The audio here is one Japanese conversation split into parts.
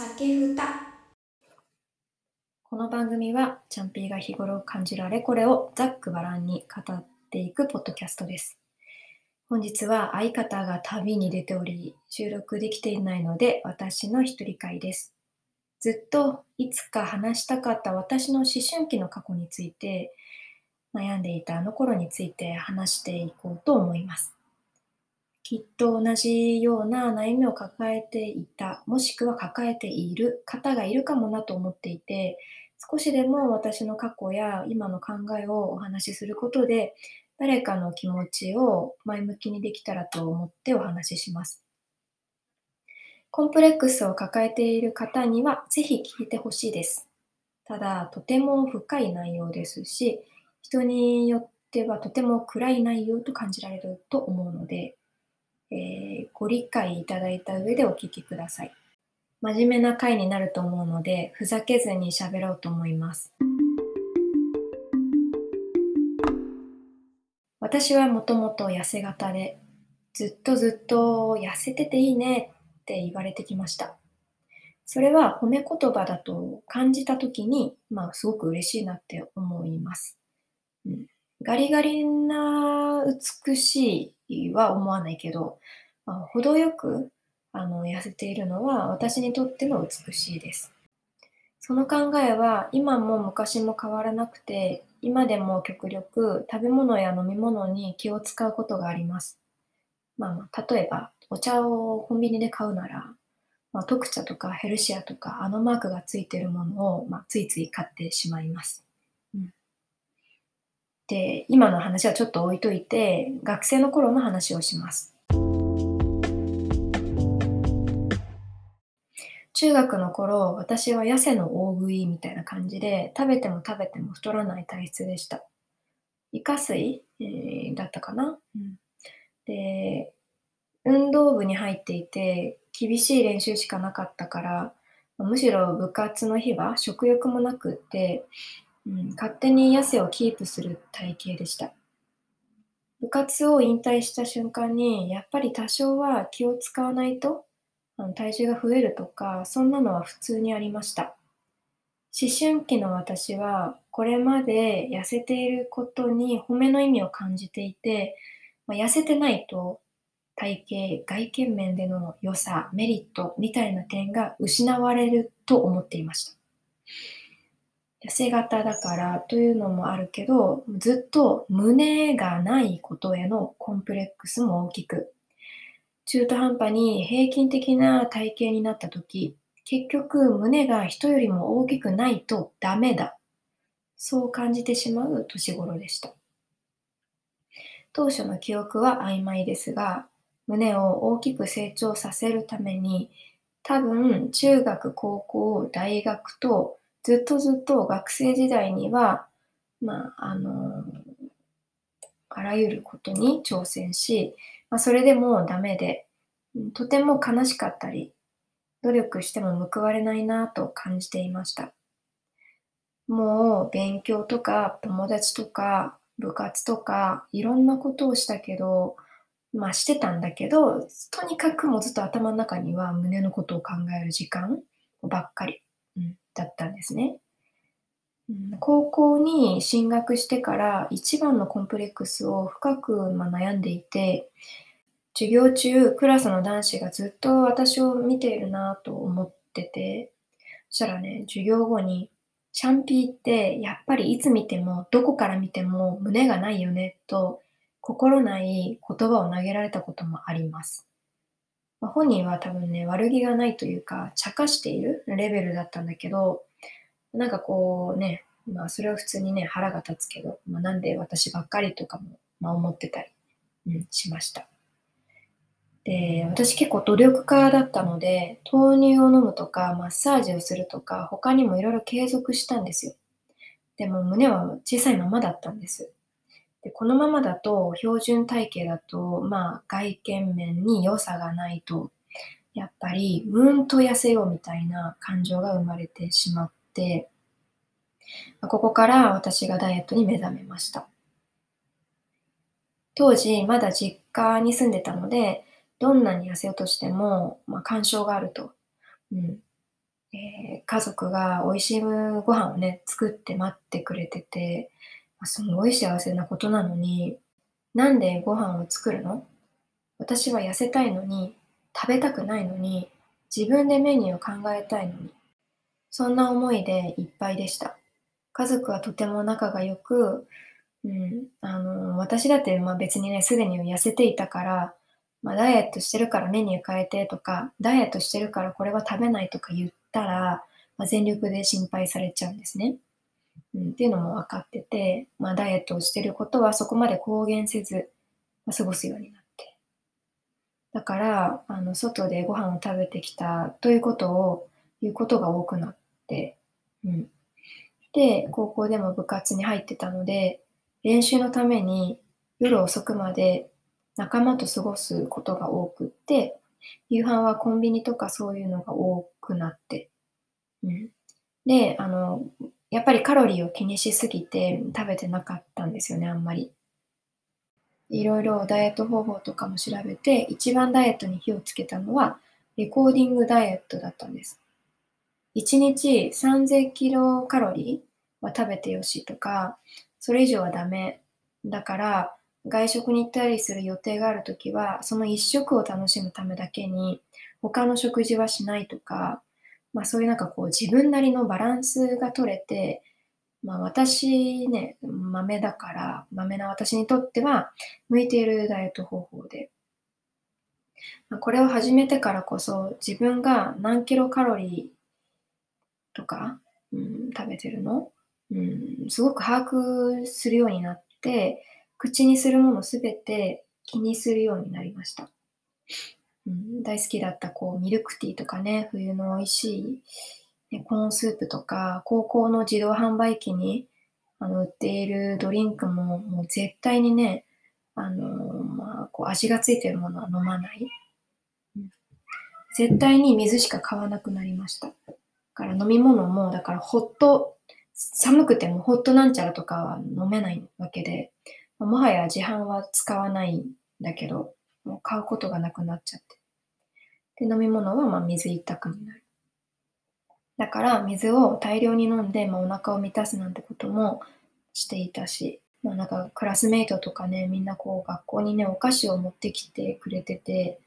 酒ふた。この番組はチャンピーが日頃感じるあれこれをざっくばらんに語っていくポッドキャストです。本日は相方が旅に出ており収録できていないので私の一人会です。ずっといつか話したかった私の思春期の過去について悩んでいたあの頃について話していこうと思います。きっと同じような悩みを抱えていた、もしくは抱えている方がいるかもなと思っていて、少しでも私の過去や今の考えをお話しすることで、誰かの気持ちを前向きにできたらと思ってお話しします。コンプレックスを抱えている方にはぜひ聞いてほしいです。ただ、とても深い内容ですし、人によってはとても暗い内容と感じられると思うので、ご理解いただいた上でお聞きください。真面目な回になると思うので、ふざけずに喋ろうと思います。私はもともと痩せ型で、ずっと痩せてていいねって言われてきました。それは褒め言葉だと感じたときに、すごく嬉しいなって思います。ガリガリな美しいは思わないけど、程よく痩せているのは私にとっての美しいです。その考えは今も昔も変わらなくて、今でも極力食べ物や飲み物に気を使うことがあります。例えばお茶をコンビニで買うなら、特茶とかヘルシアとかあのマークがついているものを、ついつい買ってしまいます。で、今の話はちょっと置いといて、学生の頃の話をします。中学の頃、私は痩せの大食いみたいな感じで、食べても太らない体質でした。イカ水、だったかな、で、運動部に入っていて、厳しい練習しかなかったから、むしろ部活の日は食欲もなくって、勝手に痩せをキープする体型でした。部活を引退した瞬間に、やっぱり多少は気を使わないと体重が増えるとか、そんなのは普通にありました。思春期の私は、これまで痩せていることに褒めの意味を感じていて、痩せてないと体型、外見面での良さ、メリットみたいな点が失われると思っていました。痩せ型だからというのもあるけど、ずっと胸がないことへのコンプレックスも大きく、中途半端に平均的な体型になったとき、結局胸が人よりも大きくないとダメだ、そう感じてしまう年頃でした。当初の記憶は曖昧ですが、胸を大きく成長させるために、多分中学、高校、大学とずっと学生時代には、あらゆることに挑戦し、それでもダメで、とても悲しかったり、努力しても報われないなと感じていました。もう勉強とか友達とか部活とかいろんなことをしたけど、してたんだけど、とにかくもうずっと頭の中には胸のことを考える時間ばっかり。だったんですね。高校に進学してから一番のコンプレックスを深く悩んでいて、授業中クラスの男子がずっと私を見ているなと思ってて、そしたらね、授業後にチャンピーってやっぱりいつ見てもどこから見ても胸がないよねと心ない言葉を投げられたこともあります。本人は多分ね、悪気がないというか、茶化しているレベルだったんだけど、それは普通にね、腹が立つけど、なんで私ばっかりとかも、思ってたり、しました。で、私結構努力家だったので、豆乳を飲むとか、マッサージをするとか、他にもいろいろ継続したんですよ。でも胸は小さいままだったんです。で、このままだと標準体型だと、外見面に良さがないと、やっぱりうんと痩せようみたいな感情が生まれてしまって、ここから私がダイエットに目覚めました。当時まだ実家に住んでたので、どんなに痩せようとしても干渉があると、家族が美味しいご飯をね作って待ってくれてて、すごい幸せなことなのに、なんでご飯を作るの？私は痩せたいのに、食べたくないのに、自分でメニューを考えたいのに、そんな思いでいっぱいでした。家族はとても仲が良く、私だって別にね、すでに痩せていたから、ダイエットしてるからメニュー変えてとか、ダイエットしてるからこれは食べないとか言ったら、全力で心配されちゃうんですね。っていうのも分かってて、ダイエットをしてることはそこまで公言せず、過ごすようになって。だから、外でご飯を食べてきたということを言うことが多くなって、で、高校でも部活に入ってたので、練習のために夜遅くまで仲間と過ごすことが多くって、夕飯はコンビニとかそういうのが多くなって。で、やっぱりカロリーを気にしすぎて食べてなかったんですよね、あんまり。いろいろダイエット方法とかも調べて、一番ダイエットに火をつけたのは、レコーディングダイエットだったんです。1日3000キロカロリーは食べてよしとか、それ以上はダメ。だから、外食に行ったりする予定があるときは、その一食を楽しむためだけに、他の食事はしないとか、そういう自分なりのバランスが取れて、私ね、豆だから、豆な私にとっては向いているダイエット方法で。これを始めてからこそ、自分が何キロカロリーとか、食べてるの、すごく把握するようになって、口にするものすべて気にするようになりました。大好きだったミルクティーとかね、冬の美味しい、コーンスープとか、高校の自動販売機に売っているドリンクも、もう絶対にね、味がついてるものは飲まない。絶対に水しか買わなくなりました。だから飲み物も、だから寒くてもホットなんちゃらとかは飲めないわけで、もはや自販は使わないんだけど、もう買うことがなくなっちゃって。で、飲み物は水一択になる。だから水を大量に飲んで、お腹を満たすなんてこともしていたし、クラスメイトとかね、みんな学校にね、お菓子を持ってきてくれてて、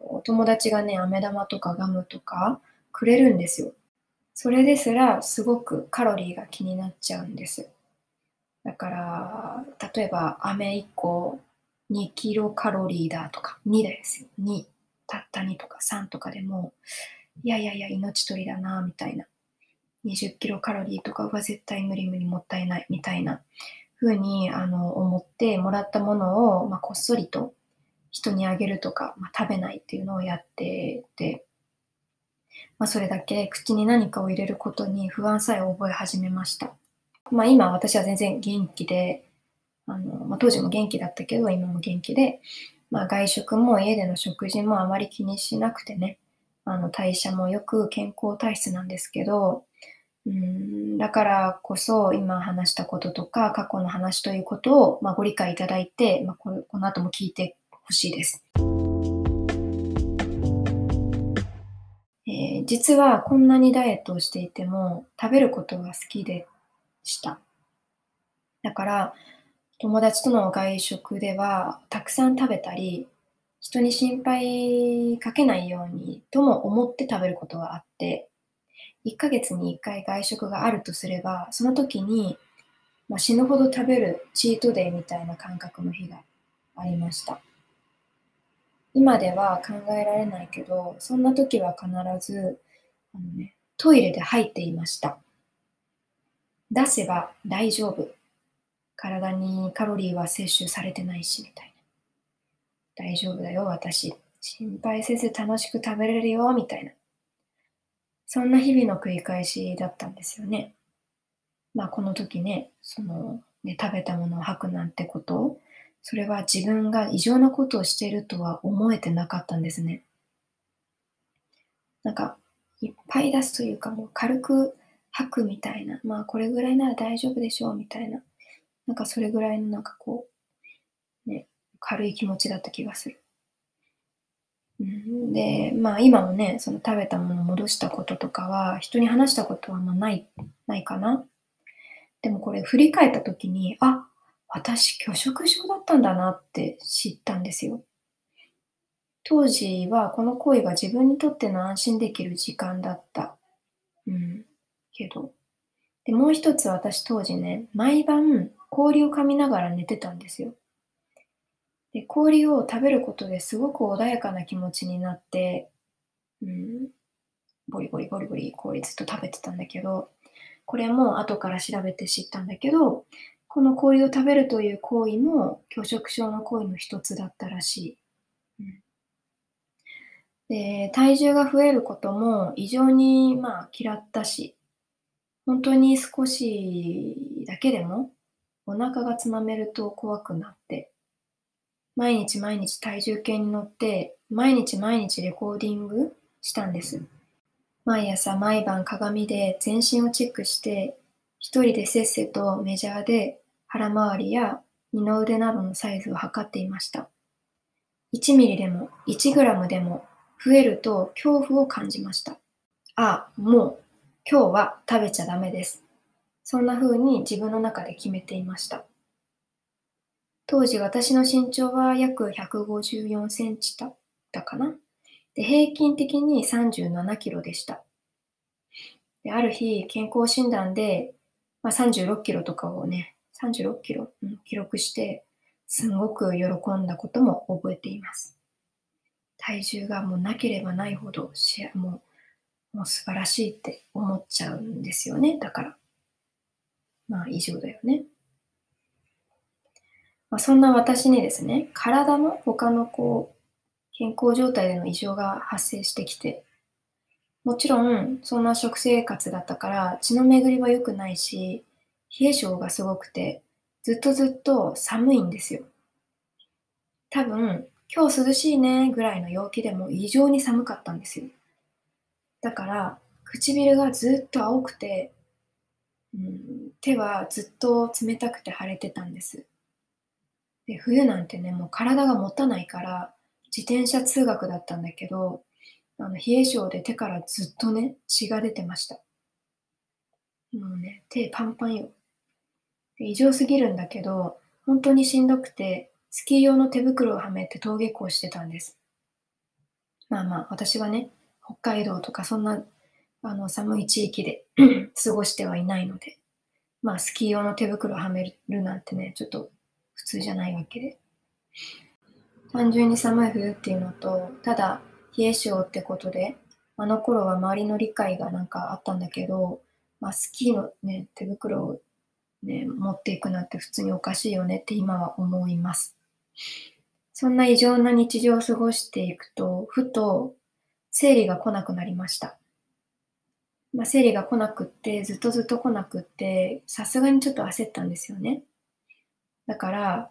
お友達がね、飴玉とかガムとかくれるんですよ。それですらすごくカロリーが気になっちゃうんです。だから、例えば飴1個、2キロカロリーだとか、2ですよ。2、たった2とか3とかでも、いや、命取りだな、みたいな。20キロカロリーとかは絶対無理もったいない、みたいな風に思ってもらったものを、こっそりと人にあげるとか、食べないっていうのをやってて、それだけ口に何かを入れることに不安さえ覚え始めました。今私は全然元気で、当時も元気だったけど今も元気で、外食も家での食事もあまり気にしなくてね、代謝もよく健康体質なんですけど、だからこそ今話したこととか過去の話ということを、ご理解いただいて、この後も聞いてほしいです。実はこんなにダイエットをしていても食べることが好きでした。だから友達との外食ではたくさん食べたり、人に心配かけないようにとも思って食べることがあって、1ヶ月に1回外食があるとすれば、その時に、死ぬほど食べるチートデイみたいな感覚の日がありました。今では考えられないけど、そんな時は必ずトイレで吐いていました。出せば大丈夫。体にカロリーは摂取されてないし、みたいな。大丈夫だよ、私。心配せず楽しく食べれるよ、みたいな。そんな日々の繰り返しだったんですよね。この時ね、食べたものを吐くなんてこと、それは自分が異常なことをしているとは思えてなかったんですね。いっぱい出すというか、もう軽く吐くみたいな。これぐらいなら大丈夫でしょう、みたいな。それぐらいの軽い気持ちだった気がする。で、まあ今もね、その食べたものを戻したこととかは、人に話したことはまあないかな。でもこれ振り返った時に、あ、私拒食症だったんだなって知ったんですよ。当時はこの行為が自分にとっての安心できる時間だった。けど。で、もう一つ私当時ね、毎晩氷を噛みながら寝てたんですよ。で、氷を食べることですごく穏やかな気持ちになって、ボリボリ氷ずっと食べてたんだけど、これも後から調べて知ったんだけど、この氷を食べるという行為も拒食症の行為の一つだったらしい。で、体重が増えることも異常にまあ嫌ったし、本当に少しだけでもお腹がつまめると怖くなって、毎日体重計に乗って、毎日レコーディングしたんです。毎朝毎晩鏡で全身をチェックして、一人でせっせとメジャーで腹回りや二の腕などのサイズを測っていました。1ミリでも1グラムでも増えると恐怖を感じました。あ、もう今日は食べちゃダメです。そんな風に自分の中で決めていました。当時私の身長は約154センチだったかな。で、平均的に37キロでした。で、ある日健康診断で36キロとかをね、36キロ、記録して、すごく喜んだことも覚えています。体重がもうなければないほど、もう素晴らしいって思っちゃうんですよね。だから。まあ、異常だよね。まあ、そんな私にですね、体の他の健康状態での異常が発生してきて、もちろん、そんな食生活だったから、血の巡りは良くないし、冷え性がすごくて、ずっと寒いんですよ。多分、今日涼しいねぐらいの陽気でも異常に寒かったんですよ。だから、唇がずっと青くて、手はずっと冷たくて腫れてたんです。で、冬なんてね、もう体が持たないから、自転車通学だったんだけど、冷え性で手からずっとね、血が出てました。もうね、手パンパンよ。で、異常すぎるんだけど、本当にしんどくて、スキー用の手袋をはめて登下校してたんです。まあ、私はね、北海道とかそんな寒い地域で過ごしてはいないので、まあスキー用の手袋をはめるなんてね、ちょっと普通じゃないわけで。単純に寒い冬っていうのと、ただ冷え性ってことで、あの頃は周りの理解がなんかあったんだけど、まあスキーのね、手袋をね、持っていくなんて普通におかしいよねって今は思います。そんな異常な日常を過ごしていくと、ふと、生理が来なくなりました。まあ、生理が来なくって、ずっと来なくって、さすがにちょっと焦ったんですよね。だから、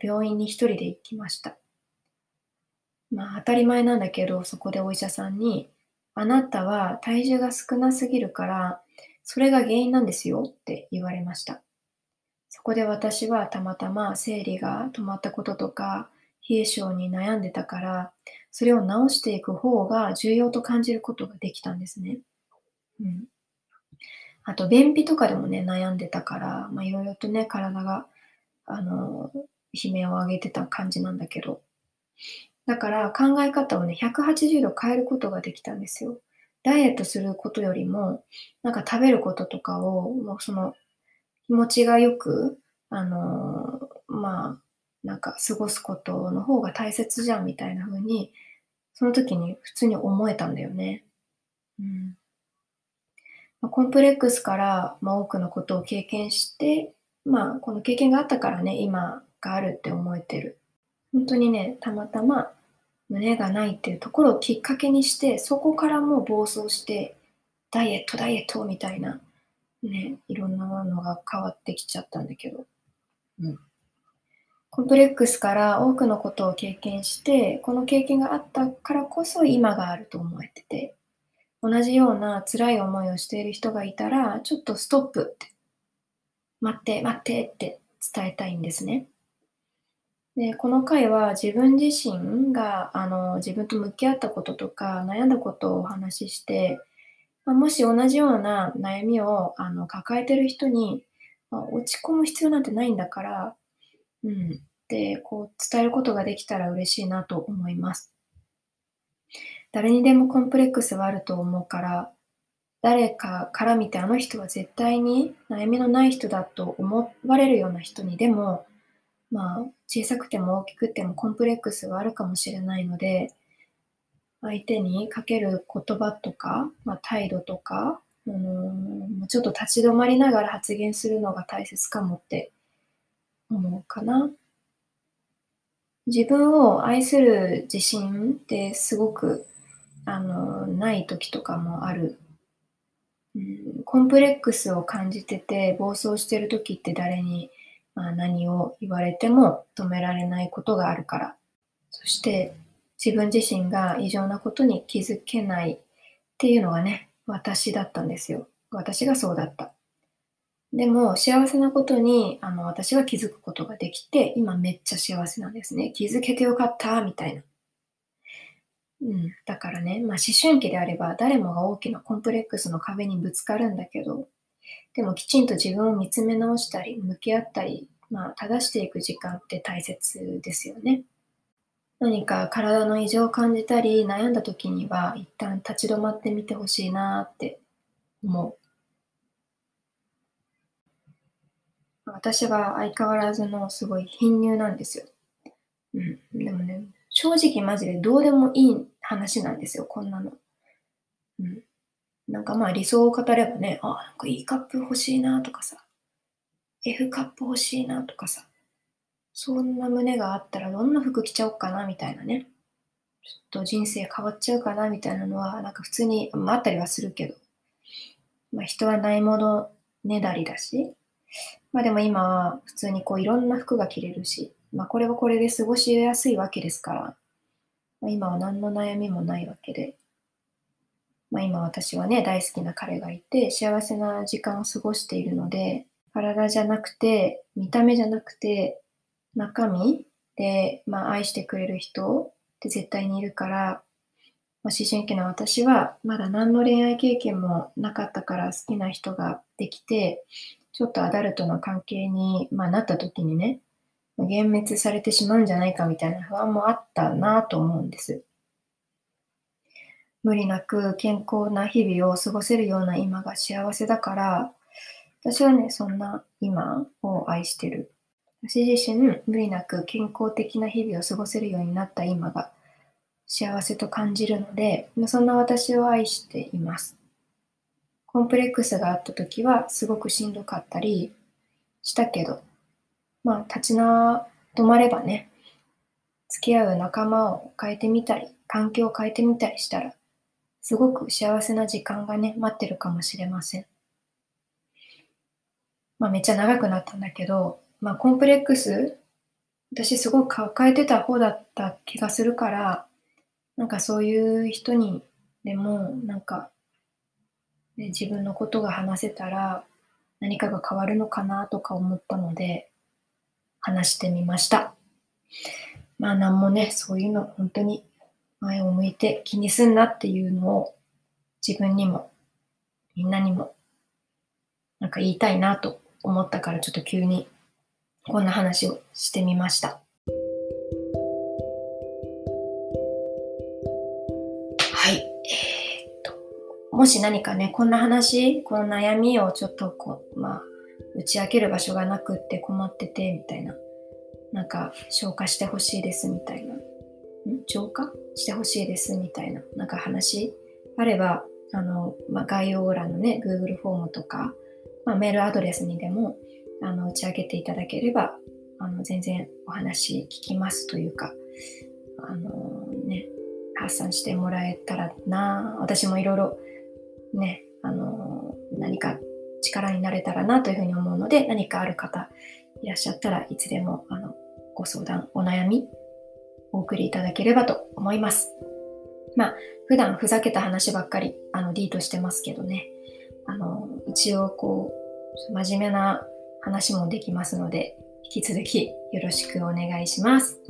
病院に一人で行きました。まあ、当たり前なんだけど、そこでお医者さんに、あなたは体重が少なすぎるから、それが原因なんですよって言われました。そこで私はたまたま生理が止まったこととか、冷え性に悩んでたから、それを治していく方が重要と感じることができたんですね。あと、便秘とかでもね、悩んでたから、いろいろとね、体が、悲鳴を上げてた感じなんだけど。だから、考え方をね、180度変えることができたんですよ。ダイエットすることよりも、なんか食べることとかを、もうその、気持ちがよく、なんか過ごすことの方が大切じゃんみたいな風にその時に普通に思えたんだよね。コンプレックスから、多くのことを経験して、この経験があったからね、今があるって思えてる。本当にね、たまたま胸がないっていうところをきっかけにして、そこからもう暴走して、ダイエットみたいな、ね、いろんなのが変わってきちゃったんだけど。コンプレックスから多くのことを経験して、この経験があったからこそ今があると思えてて、同じような辛い思いをしている人がいたら、ちょっとストップって、待ってって伝えたいんですね。で、この回は自分自身が自分と向き合ったこととか悩んだことをお話しして、もし同じような悩みを抱えてる人に、落ち込む必要なんてないんだから、ってこう伝えることができたら嬉しいなと思います。誰にでもコンプレックスはあると思うから、誰かから見てあの人は絶対に悩みのない人だと思われるような人にでも、小さくても大きくてもコンプレックスはあるかもしれないので、相手にかける言葉とか、態度とか、ちょっと立ち止まりながら発言するのが大切かもって思うかな。自分を愛する自信ってすごくない時とかもある。コンプレックスを感じてて暴走してる時って誰に、何を言われても止められないことがあるから。そして自分自身が異常なことに気づけないっていうのがね、私だったんですよ。私がそうだった。でも幸せなことに私が気づくことができて、今めっちゃ幸せなんですね。気づけてよかったみたいな。だからね、思春期であれば誰もが大きなコンプレックスの壁にぶつかるんだけど、でもきちんと自分を見つめ直したり向き合ったり、正していく時間って大切ですよね。何か体の異常を感じたり悩んだ時には一旦立ち止まってみてほしいなって思う。私は相変わらずのすごい貧乳なんですよ。でもね、正直マジでどうでもいい話なんですよ、こんなの。なんか理想を語ればね、なんかEカップ欲しいなとかさ、Fカップ欲しいなとかさ、そんな胸があったらどんな服着ちゃおうかなみたいなね、ちょっと人生変わっちゃうかなみたいなのは、なんか普通に、あったりはするけど、人はないものねだりだし、でも今は普通にこういろんな服が着れるし、これはこれで過ごしやすいわけですから、今は何の悩みもないわけで、今私はね、大好きな彼がいて幸せな時間を過ごしているので、体じゃなくて見た目じゃなくて中身で、愛してくれる人って絶対にいるから、思春期の私はまだ何の恋愛経験もなかったから好きな人ができて、ちょっとアダルトな関係に、なった時にね、幻滅されてしまうんじゃないかみたいな不安もあったなと思うんです。無理なく健康な日々を過ごせるような今が幸せだから、私はね、そんな今を愛してる。私自身、無理なく健康的な日々を過ごせるようになった今が幸せと感じるので、そんな私を愛しています。コンプレックスがあった時はすごくしんどかったりしたけど、立ち止まればね、付き合う仲間を変えてみたり、環境を変えてみたりしたら、すごく幸せな時間がね、待ってるかもしれません。めっちゃ長くなったんだけど、コンプレックス、私すごく抱えてた方だった気がするから、なんかそういう人にでも、なんか、自分のことが話せたら何かが変わるのかなとか思ったので話してみました。なんもね、そういうの本当に前を向いて気にすんなっていうのを自分にもみんなにもなんか言いたいなと思ったから、ちょっと急にこんな話をしてみました。もし何かね、こんな話、この悩みをちょっと打ち明ける場所がなくって困ってて、みたいな。なんか、消化してほしいです、みたいな。浄化してほしいです、みたいな。なんか話あれば、概要欄のね、Google フォームとか、メールアドレスにでも、打ち明けていただければ、全然お話聞きますというか、発散してもらえたらな。私もいろいろ、ね、何か力になれたらなというふうに思うので、何かある方いらっしゃったらいつでもご相談、お悩みお送りいただければと思います。普段ふざけた話ばっかりD としてますけどね、一応こう真面目な話もできますので、引き続きよろしくお願いします。